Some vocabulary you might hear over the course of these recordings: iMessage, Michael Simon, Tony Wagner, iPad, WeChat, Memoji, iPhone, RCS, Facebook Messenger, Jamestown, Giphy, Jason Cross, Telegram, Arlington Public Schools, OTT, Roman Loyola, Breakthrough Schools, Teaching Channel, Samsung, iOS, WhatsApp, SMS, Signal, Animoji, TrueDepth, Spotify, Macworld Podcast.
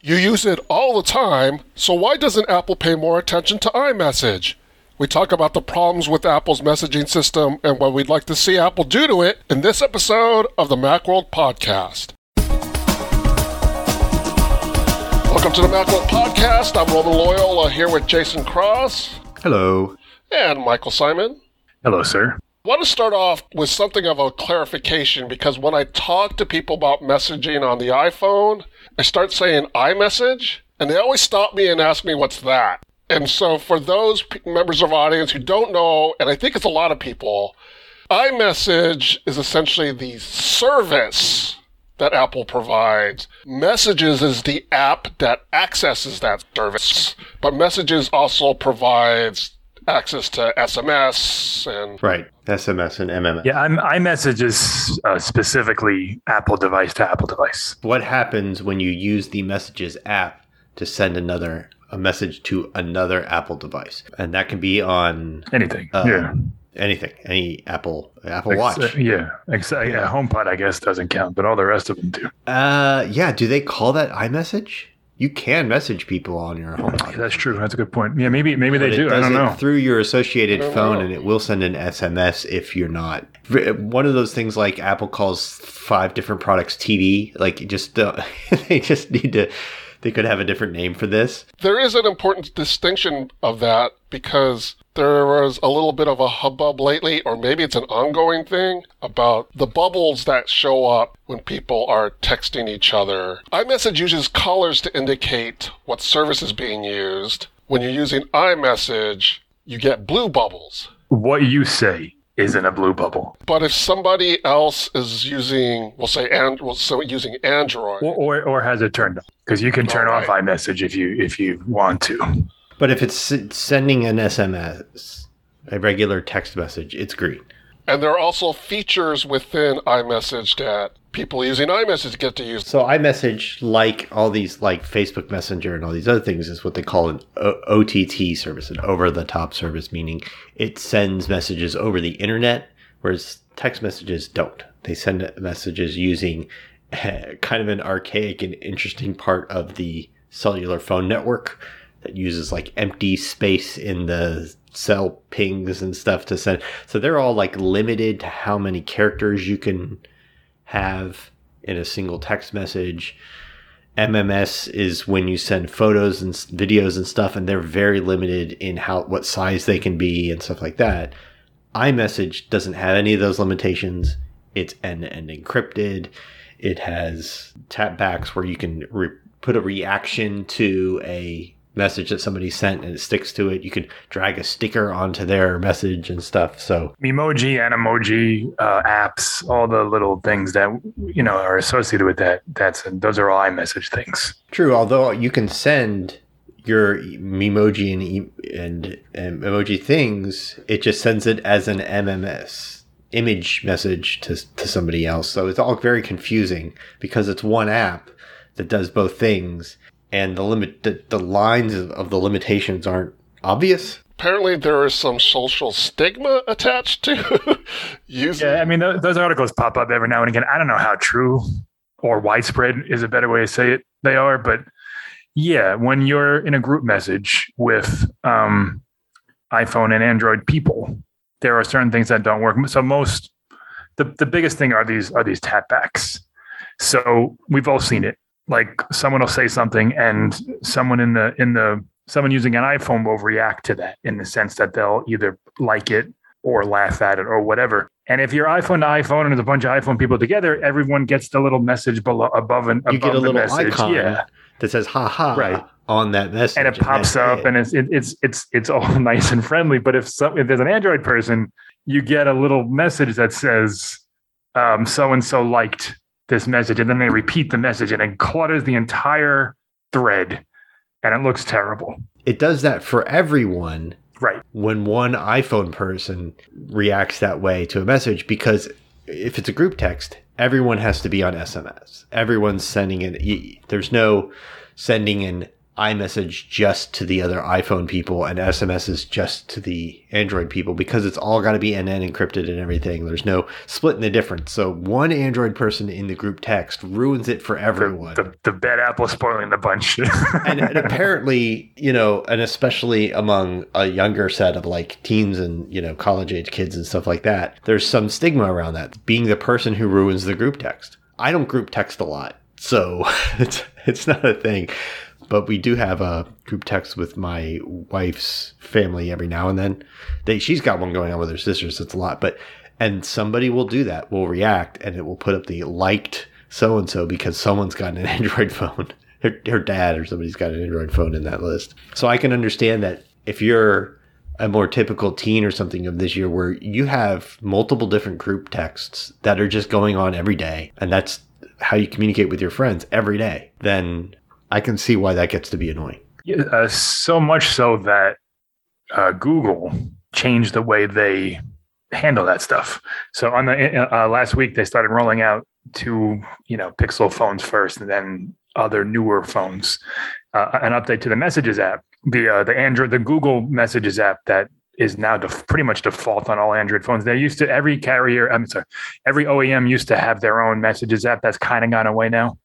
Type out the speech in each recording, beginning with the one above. You use it all the time, so why doesn't Apple pay more attention to iMessage? We talk about the problems with Apple's messaging system and what we'd like to see Apple do to it in this episode of the Macworld Podcast. Welcome to the Macworld Podcast. I'm Roman Loyola here with Jason Cross. Hello. And Michael Simon. Hello, sir. I want to start off with something of a clarification because when I talk to people about messaging on the iPhone, I start saying iMessage, and they always stop me and ask me, what's that? And so for those members of our audience who don't know, and I think it's a lot of people, iMessage is essentially the service that Apple provides. Messages is the app that accesses that service, but Messages also provides access to SMS and... Right, SMS and MMS. Yeah, iMessage is specifically Apple device to Apple device. What happens when you use the Messages app to send a message to another Apple device? And that can be on... Anything, Anything, any Apple Watch. Yeah, HomePod, I guess, doesn't count, but all the rest of them do. Do they call that iMessage? You can message people on your home. Yeah, that's true. That's a good point. Yeah, maybe they do. I don't know. Through your associated phone, and it will send an SMS if you're not. One of those things like Apple calls 5 different products TV. Like, they just need to... They could have a different name for this. There is an important distinction of that because there was a little bit of a hubbub lately, or maybe it's an ongoing thing, about the bubbles that show up when people are texting each other. iMessage uses colors to indicate what service is being used. When you're using iMessage, you get blue bubbles. What you say isn't a blue bubble. But if somebody else is using, using Android, or has it turned off, because you can turn off iMessage if you want to. But if it's sending an SMS, a regular text message, it's green. And there are also features within iMessage that people using iMessage get to use. So iMessage, like all these, like Facebook Messenger and all these other things, is what they call an OTT service, an over-the-top service, meaning it sends messages over the internet, whereas text messages don't. They send messages using kind of an archaic and interesting part of the cellular phone network that uses like empty space in the cell pings and stuff to send. So they're all like limited to how many characters you can have in a single text message. MMS is when you send photos and videos and stuff, and they're very limited in what size they can be and stuff like that. iMessage doesn't have any of those limitations. It's end-to-end encrypted. It has tapbacks where you can put a reaction to a message that somebody sent and it sticks to it. You could drag a sticker onto their message and stuff. So Memoji, Animoji, apps, all the little things that are associated with that. Those are all iMessage things. True, although you can send your Memoji and emoji things, it just sends it as an MMS image message to somebody else. So it's all very confusing because it's one app that does both things. And the lines of the limitations aren't obvious. Apparently, there is some social stigma attached to using. Yeah, I mean, those articles pop up every now and again. I don't know how true or widespread is a better way to say it. They are, but yeah, when you're in a group message with iPhone and Android people, there are certain things that don't work. So most, the biggest thing are these tapbacks. So we've all seen it. Like someone will say something and someone someone using an iPhone will react to that in the sense that they'll either like it or laugh at it or whatever. And if you're iPhone to iPhone and there's a bunch of iPhone people together, everyone gets the little message above the message. Icon that says "ha ha" right on that message, and it pops up and it's all nice and friendly. But if there's an Android person, you get a little message that says "so and so liked this message," and then they repeat the message and it clutters the entire thread and it looks terrible. It does that for everyone. Right. When one iPhone person reacts that way to a message, because if it's a group text, everyone has to be on SMS. Everyone's sending it. There's no sending an iMessage just to the other iPhone people and SMS is just to the Android people, because it's all got to be NN encrypted and everything. There's no splitting the difference. So one Android person in the group text ruins it for everyone. The bad apple spoiling the bunch. and apparently, you know, and especially among a younger set of like teens and, you know, college age kids and stuff like that, there's some stigma around that being the person who ruins the group text. I don't group text a lot, so it's not a thing. But we do have a group text with my wife's family every now and then. She's got one going on with her sisters. It's a lot. And somebody will do that. Will react, and it will put up the liked so-and-so because someone's got an Android phone. Her dad or somebody's got an Android phone in that list. So I can understand that if you're a more typical teen or something of this year where you have multiple different group texts that are just going on every day, and that's how you communicate with your friends every day, then I can see why that gets to be annoying. Yeah, so much so that Google changed the way they handle that stuff. So on the last week, they started rolling out to, you know, Pixel phones first and then other newer phones, an update to the Messages app, the Google Messages app that is now pretty much default on all Android phones. They used to every OEM used to have their own Messages app. That's kind of gone away now.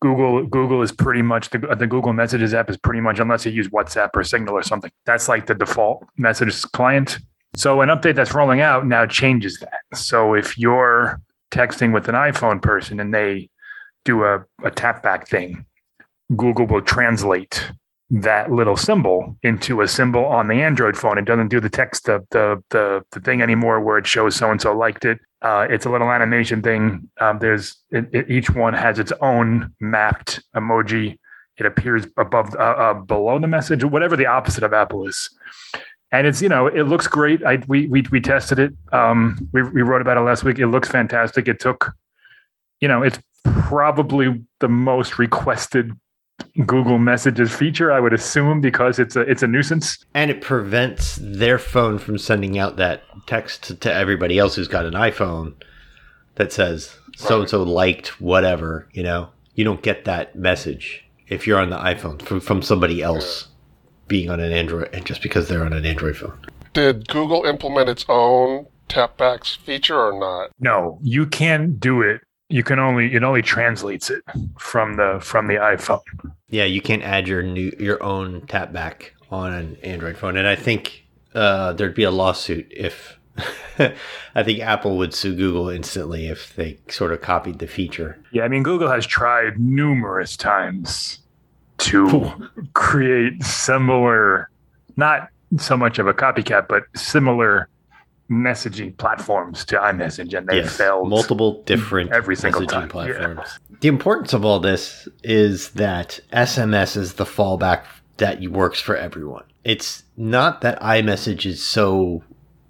Google is pretty much the Google Messages app is pretty much, unless you use WhatsApp or Signal or something, that's like the default messages client. So an update that's rolling out now changes that. So if you're texting with an iPhone person and they do a tap back thing, Google will translate that little symbol into a symbol on the Android phone. It doesn't do the text the thing anymore where it shows so and so liked it. It's a little animation thing. Each one has its own mapped emoji. It appears above, below the message, whatever the opposite of Apple is. And it's, you know, it looks great. We tested it. We wrote about it last week. It looks fantastic. It took, you know, it's probably the most requested Google Messages feature, I would assume, because it's a nuisance. And it prevents their phone from sending out that text to everybody else who's got an iPhone that says so-and-so liked whatever, you know. You don't get that message if you're on the iPhone from somebody else being on an Android, and just because they're on an Android phone. Did Google implement its own tapbacks feature or not? No, you can't do it. It only translates it from the iPhone. Yeah, you can't add your own tap back on an Android phone, and I think there'd be a lawsuit if I think Apple would sue Google instantly if they sort of copied the feature. Yeah, I mean Google has tried numerous times to create similar, not so much of a copycat, but similar messaging platforms to iMessage, and they failed multiple different every single messaging platforms. Yeah. The importance of all this is that SMS is the fallback that works for everyone. It's not that iMessage is so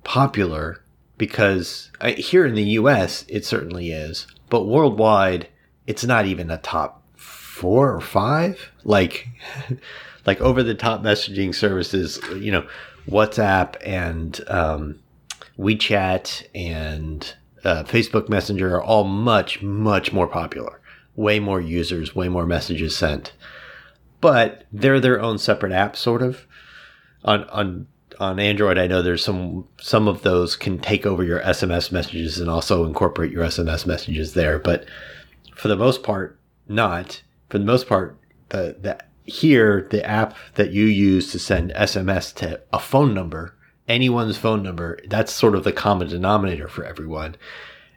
popular, because here in the US it certainly is, but worldwide it's not even a top 4 or 5 like over the top messaging services, you know, WhatsApp and WeChat and Facebook Messenger are all much, much more popular. Way more users, way more messages sent. But they're their own separate app, sort of. On Android, I know there's some of those can take over your SMS messages and also incorporate your SMS messages there. But for the most part, not. For the most part, the app that you use to send SMS to a phone number, anyone's phone number, that's sort of the common denominator for everyone.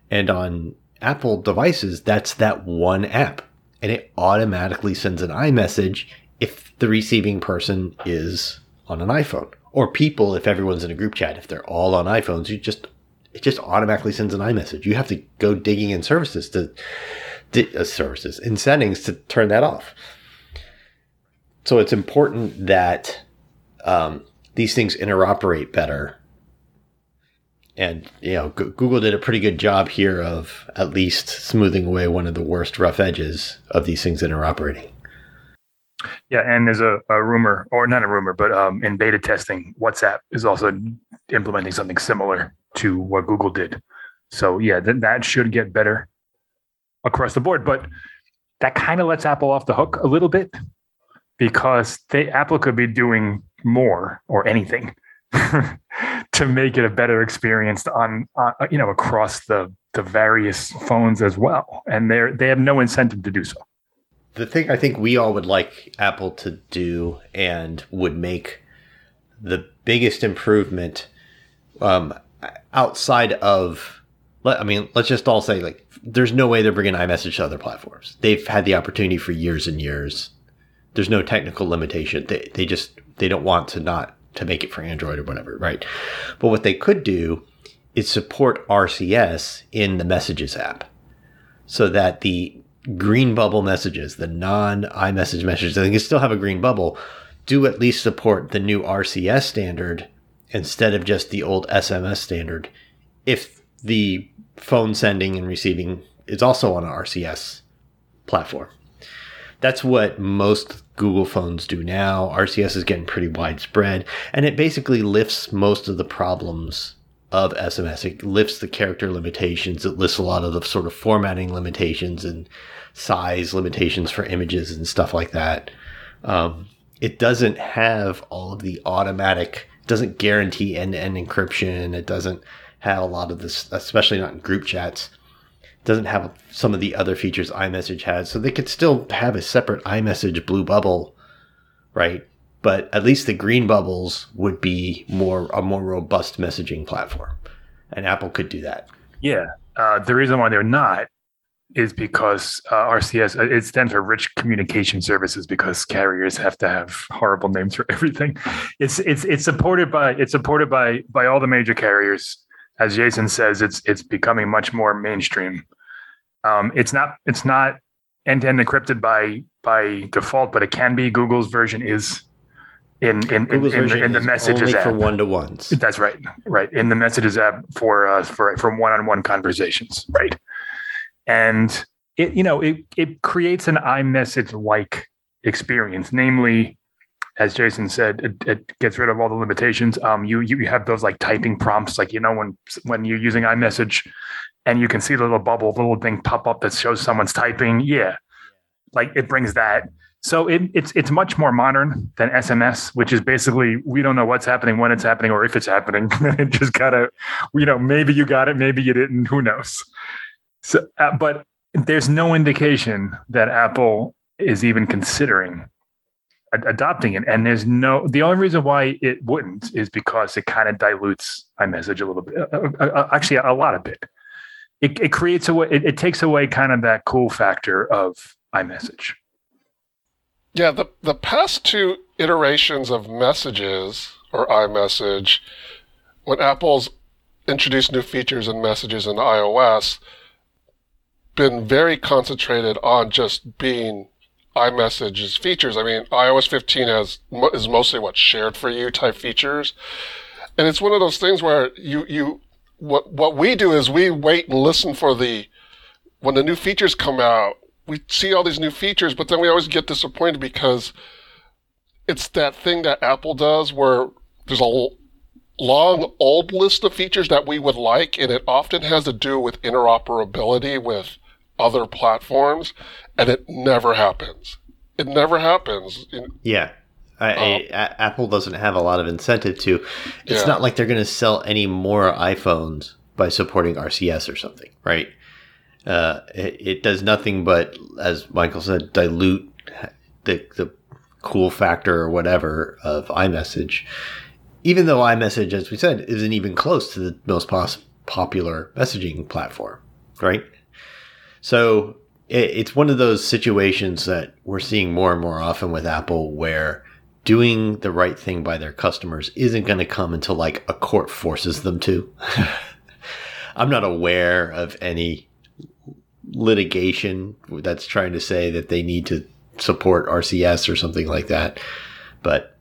And on Apple devices, that's that one app. And it automatically sends an iMessage if the receiving person is on an iPhone. Or people, if everyone's in a group chat, if they're all on iPhones, it just automatically sends an iMessage. You have to go digging in services in settings to turn that off. So it's important that these things interoperate better. And, you know, Google did a pretty good job here of at least smoothing away one of the worst rough edges of these things interoperating. Yeah, and there's a rumor, or not a rumor, but in beta testing, WhatsApp is also implementing something similar to what Google did. So, yeah, that should get better across the board. But that kind of lets Apple off the hook a little bit. because Apple could be doing more or anything to make it a better experience on across the various phones as well. And they have no incentive to do so. The thing I think we all would like Apple to do and would make the biggest improvement outside of, let's just all say, like, there's no way they're bringing iMessage to other platforms. They've had the opportunity for years and years. There's no technical limitation. They don't want to not to make it for Android or whatever, right? But what they could do is support RCS in the Messages app so that the green bubble messages, the non-iMessage messages, they can still have a green bubble, do at least support the new RCS standard instead of just the old SMS standard if the phone sending and receiving is also on an RCS platform. That's what most Google phones do now. RCS is getting pretty widespread, and it basically lifts most of the problems of SMS. It lifts the character limitations. It lifts a lot of the sort of formatting limitations and size limitations for images and stuff like that. It doesn't have all of the automatic, it doesn't guarantee end-to-end encryption. It doesn't have a lot of this, especially not in group chats. It doesn't have some of the other features iMessage has. So they could still have a separate iMessage blue bubble, right? But at least the green bubbles would be a more robust messaging platform. And Apple could do that. Yeah. The reason why they're not is because RCS, it stands for Rich Communication Services, because carriers have to have horrible names for everything. It's supported by all the major carriers. As Jason says, it's becoming much more mainstream. It's not end-to-end encrypted by default, but it can be. Google's version is in the Messages app for one-to-ones. That's right, in the Messages app for one-on-one conversations, right? And it creates an iMessage-like experience. Namely, as Jason said, it gets rid of all the limitations. You have those like typing prompts, like when you're using iMessage, and you can see the little bubble, the little thing pop up that shows someone's typing. Yeah, like it brings that. So it's much more modern than SMS, which is basically we don't know what's happening, when it's happening, or if it's happening. It just gotta, maybe you got it, maybe you didn't. Who knows? So, but there's no indication that Apple is even considering adopting it. And the only reason why it wouldn't is because it kind of dilutes iMessage a little bit, actually a lot of it. It creates it takes away kind of that cool factor of iMessage. Yeah, the past two iterations of Messages or iMessage, when Apple's introduced new features and Messages in iOS, been very concentrated on just being iMessage's features. I mean, iOS 15 is mostly what shared for you type features, and it's one of those things where what we do is we wait and listen for when the new features come out. We see all these new features, but then we always get disappointed because it's that thing that Apple does where there's a long old list of features that we would like, and it often has to do with interoperability with other platforms, and it never happens. It never happens. Yeah. Apple doesn't have a lot of incentive to. It's not like they're going to sell any more iPhones by supporting RCS or something, right? It does nothing but, as Michael said, dilute the cool factor or whatever of iMessage. Even though iMessage, as we said, isn't even close to the most popular messaging platform, right? So it's one of those situations that we're seeing more and more often with Apple where doing the right thing by their customers isn't going to come until like a court forces them to. I'm not aware of any litigation that's trying to say that they need to support RCS or something like that. But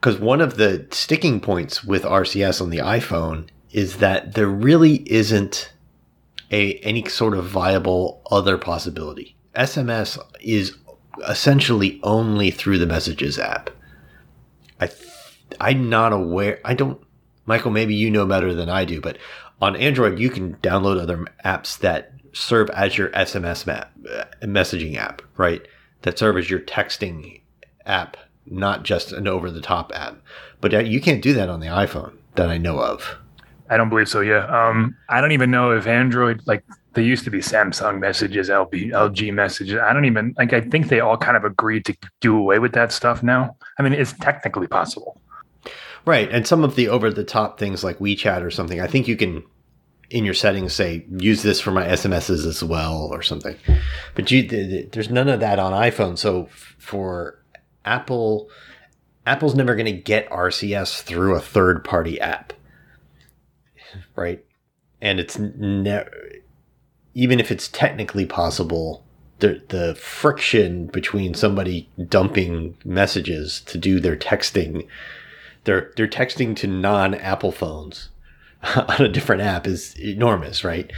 because one of the sticking points with RCS on the iPhone is that there really isn't any sort of viable other possibility. SMS is essentially only through the Messages app. I'm not aware. I don't, Michael, maybe you know better than I do, but on Android, you can download other apps that serve as your SMS messaging app, right? That serve as your texting app, not just an over-the-top app. But you can't do that on the iPhone that I know of. I don't believe so, yeah. I don't even know if Android, like, there used to be Samsung messages, LG messages. I don't even, like, I think they all kind of agreed to do away with that stuff now. I mean, it's technically possible. Right, and some of the over-the-top things like WeChat or something, I think you can, in your settings, say, use this for my SMSs as well or something. But there's none of that on iPhone. So for Apple, Apple's never going to get RCS through a third-party app, right? And it's even if it's technically possible, the friction between somebody dumping messages to do their texting... They're texting to non-Apple phones on a different app is enormous, right?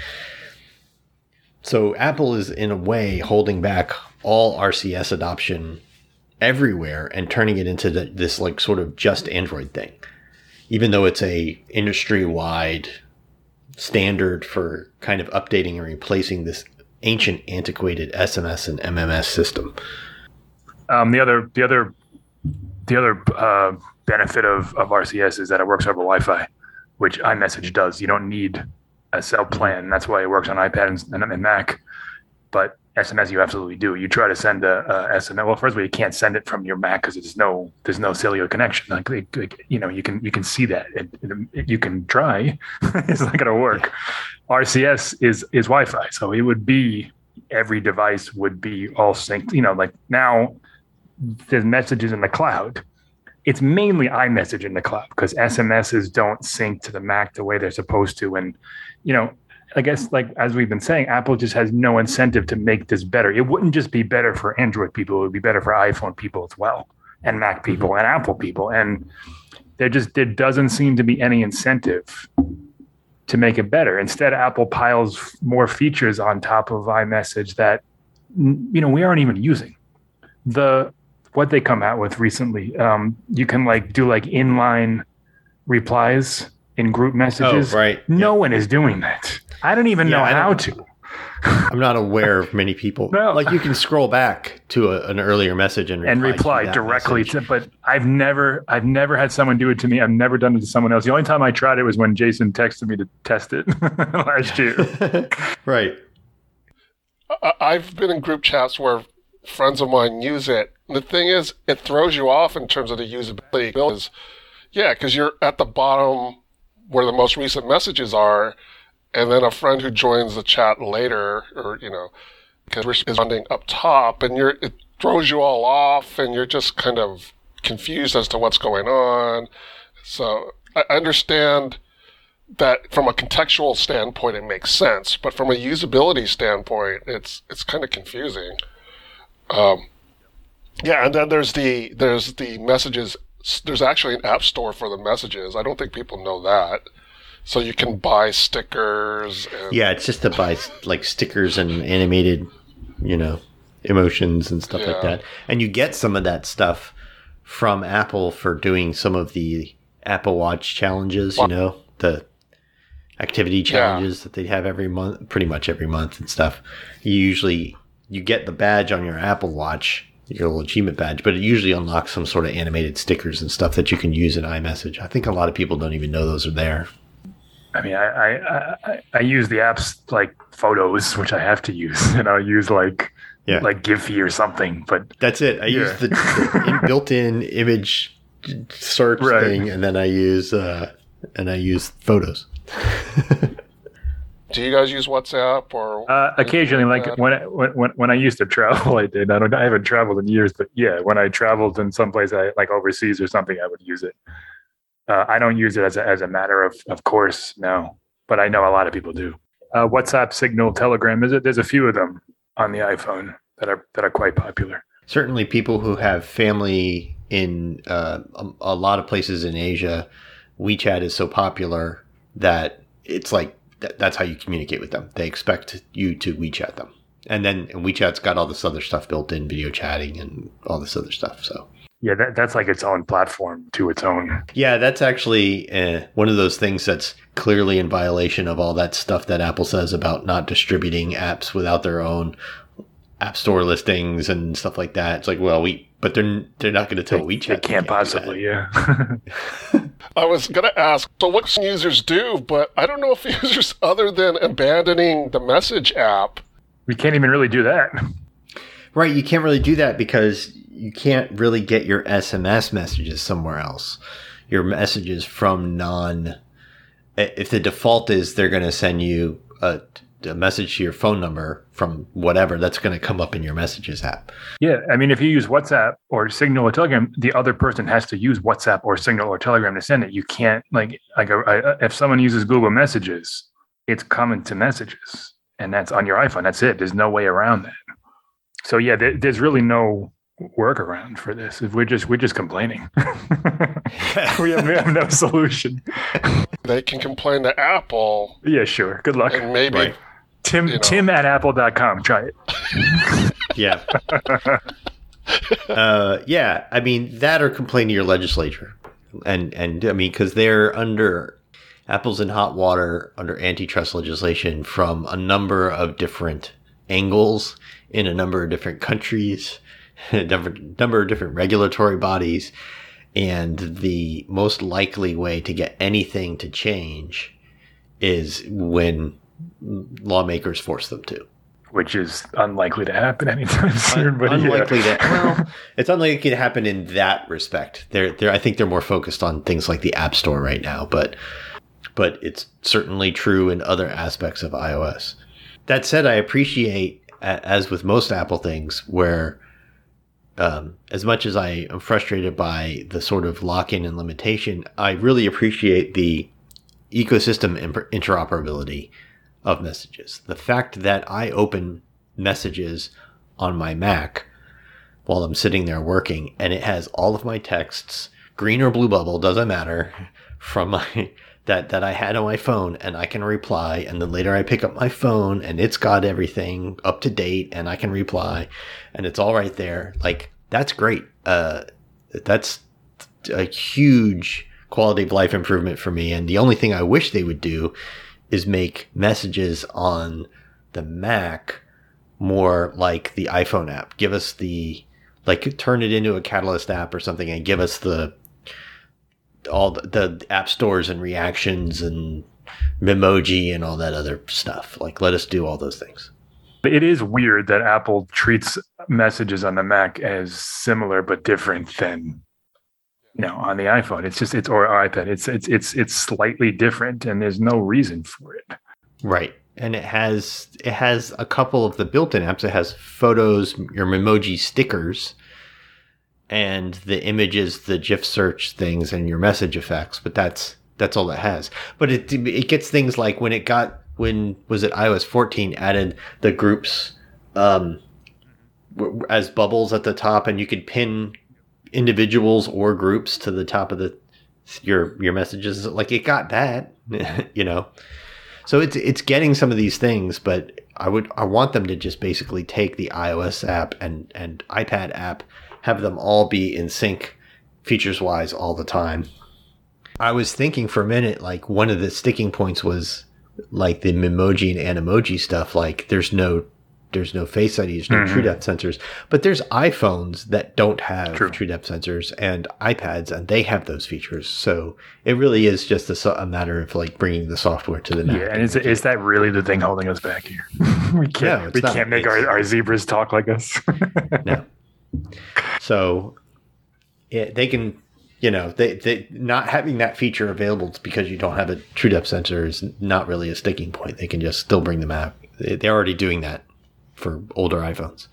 So Apple is, in a way, holding back all RCS adoption everywhere and turning it into this like sort of just Android thing, even though it's a industry-wide standard for kind of updating and replacing this ancient, antiquated SMS and MMS system. The other benefit of RCS is that it works over Wi-Fi, which iMessage does. You don't need a cell plan. That's why it works on iPads and Mac. But SMS, you absolutely do. You try to send a SMS. Well, first of all, you can't send it from your Mac because there's no cellular connection. You can see that. You can try. It's not going to work. RCS is Wi-Fi, so it would be every device would be all synced. Now there's messages in the cloud. It's mainly iMessage in the cloud because SMSs don't sync to the Mac the way they're supposed to. And, I guess as we've been saying, Apple just has no incentive to make this better. It wouldn't just be better for Android people. It would be better for iPhone people as well, and Mac people and Apple people. And there doesn't seem to be any incentive to make it better. Instead, Apple piles more features on top of iMessage that, we aren't even using. What they come out with recently, you can do inline replies in group messages. Oh, right. No one is doing that. I don't even know how to. I'm not aware of many people. No. You can scroll back to an earlier message and reply directly. But I've never had someone do it to me. I've never done it to someone else. The only time I tried it was when Jason texted me to test it last year. Right. I've been in group chats where friends of mine use it. The thing is, it throws you off in terms of the usability. Because you're at the bottom where the most recent messages are, and then a friend who joins the chat later, or, because we're responding up top, and it throws you all off, and you're just kind of confused as to what's going on. So I understand that from a contextual standpoint, it makes sense, but from a usability standpoint, it's kind of confusing. And then there's the messages. There's actually an app store for the messages. I don't think people know that. So you can buy stickers. It's just to buy stickers and animated, emotions and stuff like that. And you get some of that stuff from Apple for doing some of the Apple Watch challenges, the activity challenges that they have every month, pretty much every month and stuff. You get the badge on your Apple Watch, your little achievement badge, but it usually unlocks some sort of animated stickers and stuff that you can use in iMessage. I think a lot of people don't even know those are there. I mean, I use the apps like Photos, which I have to use, and I'll use like Giphy or something. But that's it. I use the built-in image search thing, and then I use Photos. Do you guys use WhatsApp or occasionally? Like when I used to travel, I did. I haven't traveled in years, but when I traveled in some place, I overseas or something, I would use it. I don't use it as a matter of course, no. But I know a lot of people do. WhatsApp, Signal, Telegram. There's a few of them on the iPhone that are quite popular. Certainly, people who have family in a lot of places in Asia, WeChat is so popular that it's like. That's how you communicate with them. They expect you to WeChat them. And WeChat's got all this other stuff built in, video chatting and all this other stuff. So that's like its own platform to its own. Yeah, that's actually one of those things that's clearly in violation of all that stuff that Apple says about not distributing apps without their own app store listings and stuff like that. It's like, well, we But they're not going to tell WeChat. They can't possibly, yeah. I was going to ask, so what can users do? But I don't know if users, other than abandoning the message app. We can't even really do that. Right, you can't really do that because you can't really get your SMS messages somewhere else. Your messages from if the default is they're going to send you a message to your phone number from whatever, that's going to come up in your messages app. Yeah. I mean, if you use WhatsApp or Signal or Telegram, the other person has to use WhatsApp or Signal or Telegram to send it. You can't if someone uses Google Messages, it's coming to Messages, and that's on your iPhone. That's it. There's no way around that. So yeah, there's really no workaround for this. We're just complaining. We have no solution. They can complain to Apple. Yeah, sure. Good luck. And maybe right. Tim at apple.com. Try it. Yeah. Yeah. I mean, that or complain to your legislature. And I mean, because they're Apple's in hot water under antitrust legislation from a number of different angles in a number of different countries, a number of different regulatory bodies. And the most likely way to get anything to change is when lawmakers force them to. Which is unlikely to happen anytime soon. It's unlikely to happen in that respect. I think they're more focused on things like the App Store right now, but it's certainly true in other aspects of iOS. That said, I appreciate, as with most Apple things, where as much as I am frustrated by the sort of lock-in and limitation, I really appreciate the ecosystem interoperability of messages. The fact that I open messages on my Mac while I'm sitting there working, and it has all of my texts, green or blue bubble, doesn't matter, from my that I had on my phone, and I can reply, and then later I pick up my phone and it's got everything up to date and I can reply and it's all right there. Like, that's great. That's a huge quality of life improvement for me. And the only thing I wish they would do is make messages on the Mac more like the iPhone app. Give us turn it into a Catalyst app or something and give us all the app stores and reactions and Memoji and all that other stuff. Like, let us do all those things. It is weird that Apple treats messages on the Mac as similar but different than, on the iPhone. It's just or iPad. It's slightly different, and there's no reason for it. Right, and it has a couple of the built-in apps. It has photos, your Memoji stickers, and the images, the GIF search things, and your message effects, but that's all it has. But it gets things like when iOS 14 added the groups as bubbles at the top, and you could pin individuals or groups to the top of your messages. Like, it got that, So it's getting some of these things, but I want them to just basically take the iOS app and iPad app, have them all be in sync features-wise all the time. I was thinking for a minute, like, one of the sticking points was, like, the Memoji and Animoji stuff. Like, there's no Face ID, there's no TrueDepth sensors. But there's iPhones that don't have TrueDepth sensors and iPads, and they have those features. So it really is just a matter of, like, bringing the software to the Mac. Yeah, and is that really the thing holding us back here? we can't make our zebras talk like us. No. So they can, they not having that feature available because you don't have a TrueDepth sensor is not really a sticking point. They can just still bring them out. They're already doing that for older iPhones.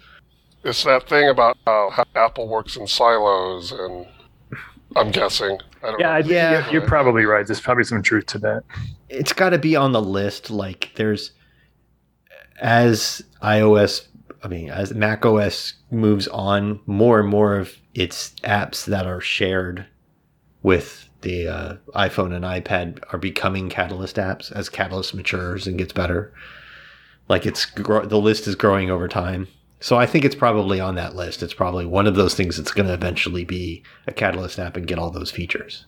It's that thing about how Apple works in silos, and I'm guessing. I don't know. Yeah, you're probably right. There's probably some truth to that. It's got to be on the list. Like, as Mac OS moves on, more and more of its apps that are shared with the iPhone and iPad are becoming Catalyst apps as Catalyst matures and gets better. Like, the list is growing over time. So I think it's probably on that list. It's probably one of those things that's going to eventually be a Catalyst app and get all those features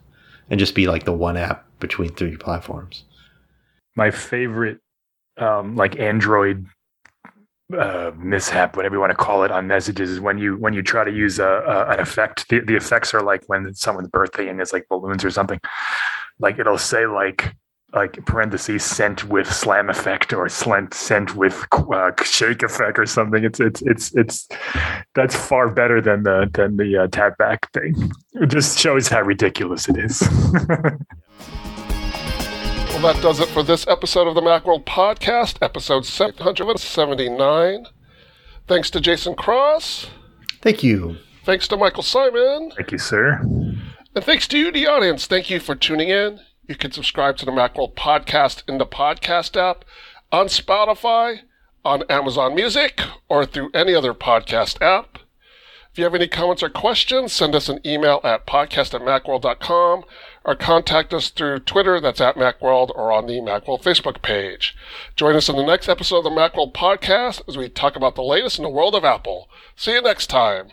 and just be like the one app between three platforms. My favorite Android mishap, whatever you want to call it, on messages is when you try to use an effect. The effects are like when it's someone's birthday and it's like balloons or something. Like it'll say like parentheses sent with slam effect or sent with shake effect or something. It's that's far better than the tap back thing. It just shows how ridiculous it is. Well, that does it for this episode of the Macworld Podcast, episode 779. Thanks to Jason Cross. Thank you. Thanks to Michael Simon. Thank you, sir. And thanks to you, the audience. Thank you for tuning in. You can subscribe to the Macworld Podcast in the podcast app, on Spotify, on Amazon Music, or through any other podcast app. If you have any comments or questions, send us an email at podcast@macworld.com. or contact us through Twitter, that's @Macworld, or on the Macworld Facebook page. Join us in the next episode of the Macworld Podcast as we talk about the latest in the world of Apple. See you next time.